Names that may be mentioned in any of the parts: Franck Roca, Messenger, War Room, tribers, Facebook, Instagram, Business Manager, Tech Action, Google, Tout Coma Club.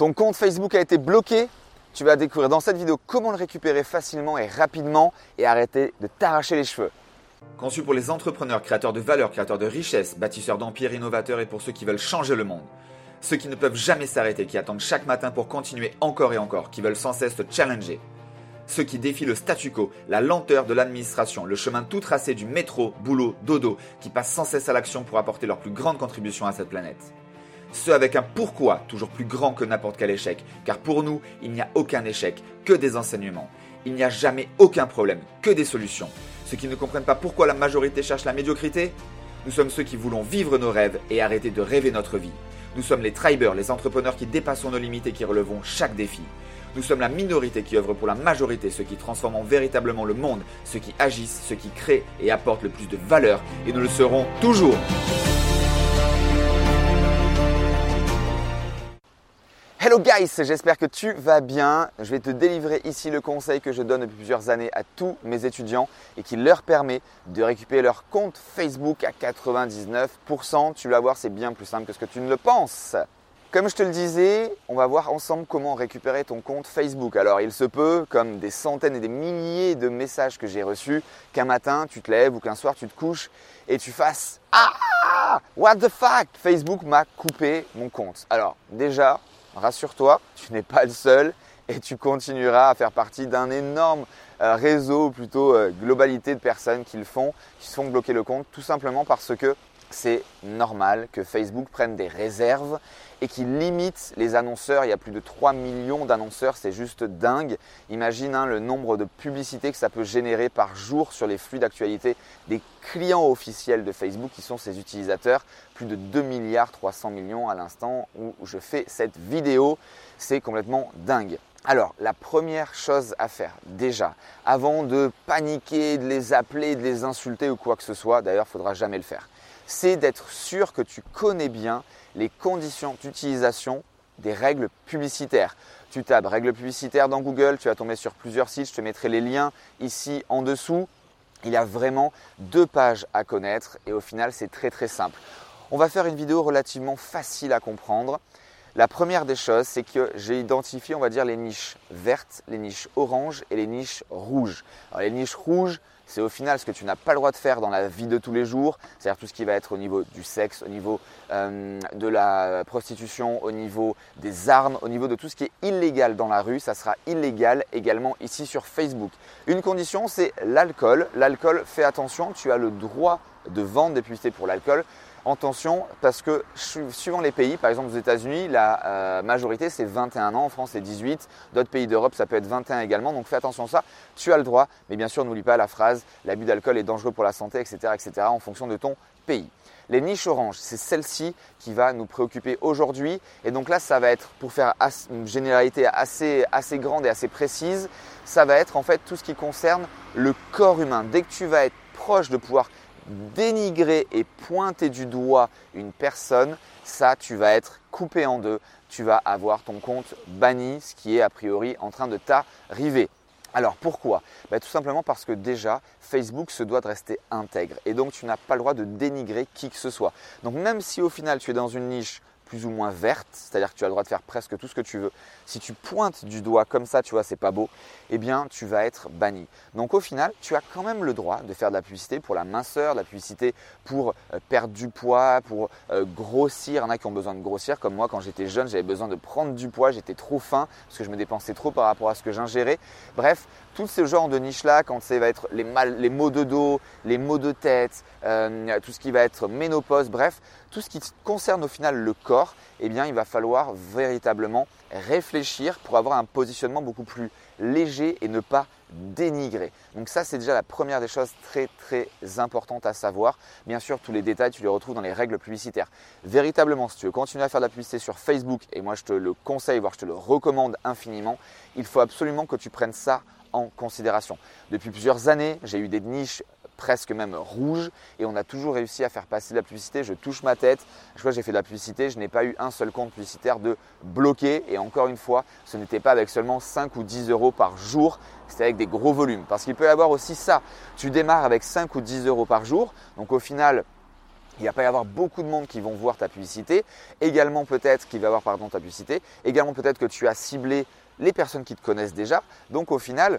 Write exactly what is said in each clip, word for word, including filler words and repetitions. Ton compte Facebook a été bloqué. Tu vas découvrir dans cette vidéo comment le récupérer facilement et rapidement et arrêter de t'arracher les cheveux. Conçu pour les entrepreneurs, créateurs de valeur, créateurs de richesse, bâtisseurs d'empires, innovateurs et pour ceux qui veulent changer le monde. Ceux qui ne peuvent jamais s'arrêter, qui attendent chaque matin pour continuer encore et encore, qui veulent sans cesse te challenger. Ceux qui défient le statu quo, la lenteur de l'administration, le chemin tout tracé du métro, boulot, dodo, qui passent sans cesse à l'action pour apporter leur plus grande contribution à cette planète. Ceux avec un pourquoi toujours plus grand que n'importe quel échec, car pour nous, il n'y a aucun échec, que des enseignements. Il n'y a jamais aucun problème, que des solutions. Ceux qui ne comprennent pas pourquoi la majorité cherche la médiocrité, nous sommes ceux qui voulons vivre nos rêves et arrêter de rêver notre vie. Nous sommes les tribers, les entrepreneurs qui dépassons nos limites et qui relevons chaque défi. Nous sommes la minorité qui œuvre pour la majorité, ceux qui transforment véritablement le monde, ceux qui agissent, ceux qui créent et apportent le plus de valeur. Et nous le serons toujours. Hello guys, j'espère que tu vas bien. Je vais te délivrer ici le conseil que je donne depuis plusieurs années à tous mes étudiants et qui leur permet de récupérer leur compte Facebook à quatre-vingt-dix-neuf pour cent. Tu vas voir, c'est bien plus simple que ce que tu ne le penses. Comme je te le disais, on va voir ensemble comment récupérer ton compte Facebook. Alors, il se peut, comme des centaines et des milliers de messages que j'ai reçus, qu'un matin, tu te lèves ou qu'un soir, tu te couches et tu fasses « Ah, what the fuck ?» Facebook m'a coupé mon compte. Alors, déjà, rassure-toi, tu n'es pas le seul et tu continueras à faire partie d'un énorme réseau, ou plutôt globalité de personnes qui le font, qui se font bloquer le compte tout simplement parce que c'est normal que Facebook prenne des réserves et qu'il limite les annonceurs. Il y a plus de trois millions d'annonceurs, c'est juste dingue. Imagine hein, le nombre de publicités que ça peut générer par jour sur les flux d'actualité des clients officiels de Facebook qui sont ses utilisateurs. Plus de deux milliards trois cents millions à l'instant où je fais cette vidéo. C'est complètement dingue. Alors, la première chose à faire déjà, avant de paniquer, de les appeler, de les insulter ou quoi que ce soit, d'ailleurs, il ne faudra jamais le faire, c'est d'être sûr que tu connais bien les conditions d'utilisation des règles publicitaires. Tu tapes règles publicitaires dans Google, tu vas tomber sur plusieurs sites, je te mettrai les liens ici en dessous. Il y a vraiment deux pages à connaître et au final, c'est très très simple. On va faire une vidéo relativement facile à comprendre. La première des choses, c'est que j'ai identifié, on va dire, les niches vertes, les niches oranges et les niches rouges. Alors, les niches rouges, c'est au final ce que tu n'as pas le droit de faire dans la vie de tous les jours, c'est-à-dire tout ce qui va être au niveau du sexe, au niveau euh, de la prostitution, au niveau des armes, au niveau de tout ce qui est illégal dans la rue. Ça sera illégal également ici sur Facebook. Une condition, c'est l'alcool. L'alcool, fais attention, tu as le droit de vendre des publicités pour l'alcool. Attention, parce que suivant les pays, par exemple aux États-Unis, la euh, majorité c'est vingt et un ans, en France c'est dix-huit, d'autres pays d'Europe ça peut être vingt et un également, donc fais attention à ça, tu as le droit, mais bien sûr n'oublie pas la phrase « l'abus d'alcool est dangereux pour la santé », et cetera, et cetera en fonction de ton pays. Les niches oranges, c'est celle-ci qui va nous préoccuper aujourd'hui et donc là ça va être, pour faire une généralité assez, assez grande et assez précise, ça va être en fait tout ce qui concerne le corps humain. Dès que tu vas être proche de pouvoir dénigrer et pointer du doigt une personne, ça tu vas être coupé en deux, tu vas avoir ton compte banni, ce qui est a priori en train de t'arriver. Alors pourquoi ? Bah, tout simplement parce que déjà Facebook se doit de rester intègre et donc tu n'as pas le droit de dénigrer qui que ce soit. Donc même si au final tu es dans une niche plus ou moins verte, c'est-à-dire que tu as le droit de faire presque tout ce que tu veux. Si tu pointes du doigt comme ça, tu vois, c'est pas beau, eh bien, tu vas être banni. Donc, au final, tu as quand même le droit de faire de la publicité pour la minceur, de la publicité pour euh, perdre du poids, pour euh, grossir. Il y en a qui ont besoin de grossir, comme moi, quand j'étais jeune, j'avais besoin de prendre du poids, j'étais trop fin parce que je me dépensais trop par rapport à ce que j'ingérais. Bref, tout ce genre de niche-là, quand ça va être les, mal, les maux de dos, les maux de tête, euh, tout ce qui va être ménopause, bref, tout ce qui concerne au final le corps, eh bien, il va falloir véritablement réfléchir pour avoir un positionnement beaucoup plus léger et ne pas dénigrer. Donc ça, c'est déjà la première des choses très très importantes à savoir. Bien sûr, tous les détails, tu les retrouves dans les règles publicitaires. Véritablement, si tu veux continuer à faire de la publicité sur Facebook, et moi je te le conseille, voire je te le recommande infiniment, il faut absolument que tu prennes ça en considération. Depuis plusieurs années, j'ai eu des niches presque même rouge et on a toujours réussi à faire passer de la publicité. Je touche ma tête, je vois j'ai fait de la publicité, je n'ai pas eu un seul compte publicitaire de bloqué et encore une fois, ce n'était pas avec seulement cinq ou dix euros par jour, c'était avec des gros volumes parce qu'il peut y avoir aussi ça. Tu démarres avec cinq ou dix euros par jour, donc au final, Il va pas y avoir beaucoup de monde qui vont voir ta publicité, également peut-être qui va voir pardon ta publicité, également peut-être que tu as ciblé les personnes qui te connaissent déjà. Donc au final,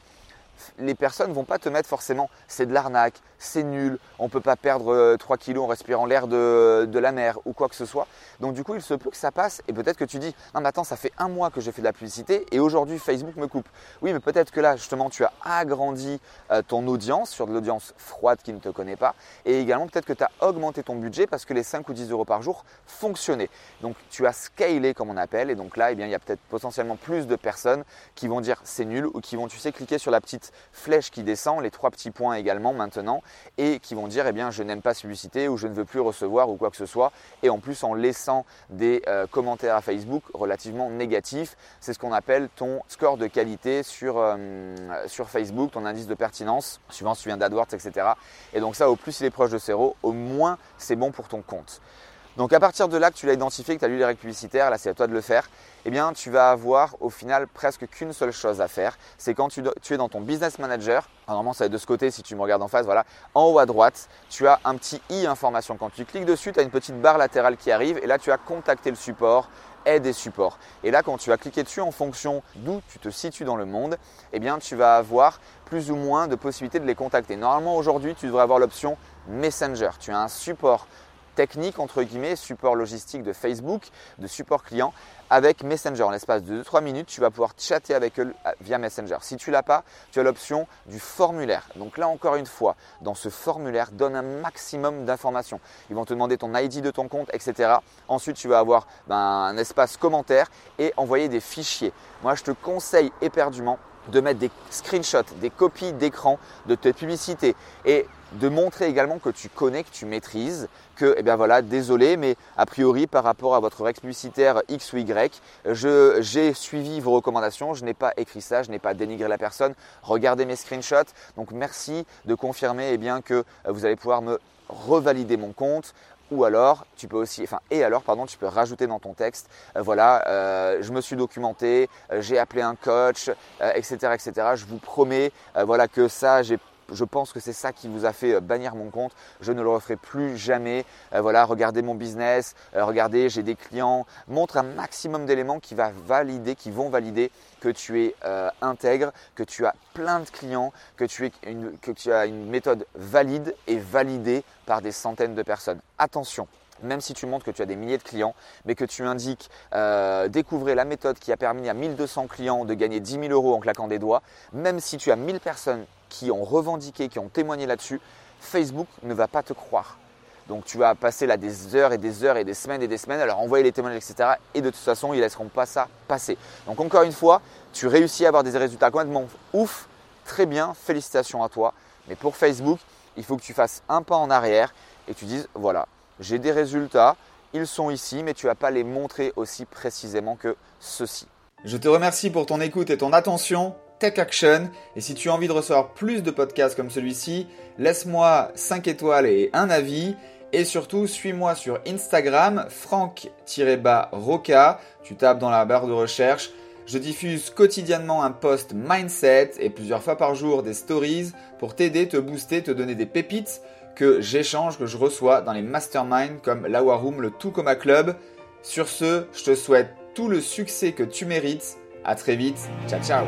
les personnes ne vont pas te mettre forcément « c'est de l'arnaque »,« c'est nul »,« on ne peut pas perdre trois kilos en respirant l'air de, de la mer » ou quoi que ce soit. Donc du coup, il se peut que ça passe et peut-être que tu dis « non mais attends, ça fait un mois que je fais de la publicité et aujourd'hui Facebook me coupe ». Oui, mais peut-être que là justement tu as agrandi ton audience sur de l'audience froide qui ne te connaît pas et également peut-être que tu as augmenté ton budget parce que les cinq ou dix euros par jour fonctionnaient. Donc tu as scalé comme on appelle et donc là, eh bien, il y a peut-être potentiellement plus de personnes qui vont dire « c'est nul » ou qui vont tu sais cliquer sur la petite flèche qui descend, les trois petits points également maintenant, et qui vont dire eh bien je n'aime pas cette publicité ou je ne veux plus recevoir ou quoi que ce soit, et en plus en laissant des euh, commentaires à Facebook relativement négatifs. C'est ce qu'on appelle ton score de qualité sur, euh, sur Facebook, ton indice de pertinence suivant si tu viens d'AdWords, et cetera. Et donc ça, au plus il est proche de zéro, au moins c'est bon pour ton compte. Donc à partir de là que tu l'as identifié, que tu as lu les règles publicitaires, là c'est à toi de le faire, eh bien tu vas avoir au final presque qu'une seule chose à faire, c'est quand tu, tu es dans ton Business Manager, alors, normalement ça va être de ce côté si tu me regardes en face, voilà, en haut à droite, tu as un petit i information, quand tu cliques dessus, tu as une petite barre latérale qui arrive et là tu as contacté le support, aide et support. Et là quand tu vas cliquer dessus en fonction d'où tu te situes dans le monde, eh bien tu vas avoir plus ou moins de possibilités de les contacter. Normalement aujourd'hui tu devrais avoir l'option Messenger, tu as un support technique entre guillemets, support logistique de Facebook, de support client avec Messenger. En l'espace de deux à trois minutes, tu vas pouvoir chatter avec eux via Messenger. Si tu ne l'as pas, tu as l'option du formulaire. Donc là encore une fois, dans ce formulaire, donne un maximum d'informations. Ils vont te demander ton I D de ton compte, et cetera. Ensuite, tu vas avoir ben, un espace commentaire et envoyer des fichiers. Moi, je te conseille éperdument de mettre des screenshots, des copies d'écran de tes publicités et de montrer également que tu connais, que tu maîtrises, que, eh bien voilà, désolé, mais a priori, par rapport à votre règle publicitaire X ou Y, je, j'ai suivi vos recommandations, je n'ai pas écrit ça, je n'ai pas dénigré la personne, regardez mes screenshots, donc merci de confirmer eh bien, que vous allez pouvoir me revalider mon compte. Ou alors, tu peux aussi, enfin, et alors, pardon, tu peux rajouter dans ton texte, euh, voilà, euh, je me suis documenté, euh, j'ai appelé un coach, euh, et cetera, et cetera. Je vous promets, euh, voilà, que ça, j'ai, je pense que c'est ça qui vous a fait euh, bannir mon compte. Je ne le referai plus jamais. Euh, voilà, regardez mon business, euh, regardez, j'ai des clients. Montre un maximum d'éléments qui va valider, qui vont valider que tu es euh, intègre, que tu as plein de clients, que tu es une, que tu as une méthode valide et validée par des centaines de personnes. Attention, même si tu montres que tu as des milliers de clients, mais que tu indiques euh, découvrez la méthode qui a permis à mille deux cents clients de gagner dix mille euros en claquant des doigts, même si tu as mille personnes qui ont revendiqué, qui ont témoigné là-dessus, Facebook ne va pas te croire. Donc tu vas passer là des heures et des heures et des semaines et des semaines à leur envoyer les témoignages, et cetera. Et de toute façon, ils ne laisseront pas ça passer. Donc encore une fois, tu réussis à avoir des résultats complètement ouf, très bien, félicitations à toi. Mais pour Facebook, il faut que tu fasses un pas en arrière et tu dises voilà, j'ai des résultats, ils sont ici, mais tu ne vas pas les montrer aussi précisément que ceci. Je te remercie pour ton écoute et ton attention. Tech Action. Et si tu as envie de recevoir plus de podcasts comme celui-ci, laisse-moi cinq étoiles et un avis. Et surtout, suis-moi sur Instagram, franck-roca. Tu tapes dans la barre de recherche. Je diffuse quotidiennement un post mindset et plusieurs fois par jour des stories pour t'aider, te booster, te donner des pépites que j'échange, que je reçois dans les masterminds comme la War Room, le Tout Coma Club. Sur ce, je te souhaite tout le succès que tu mérites. À très vite. Ciao, ciao.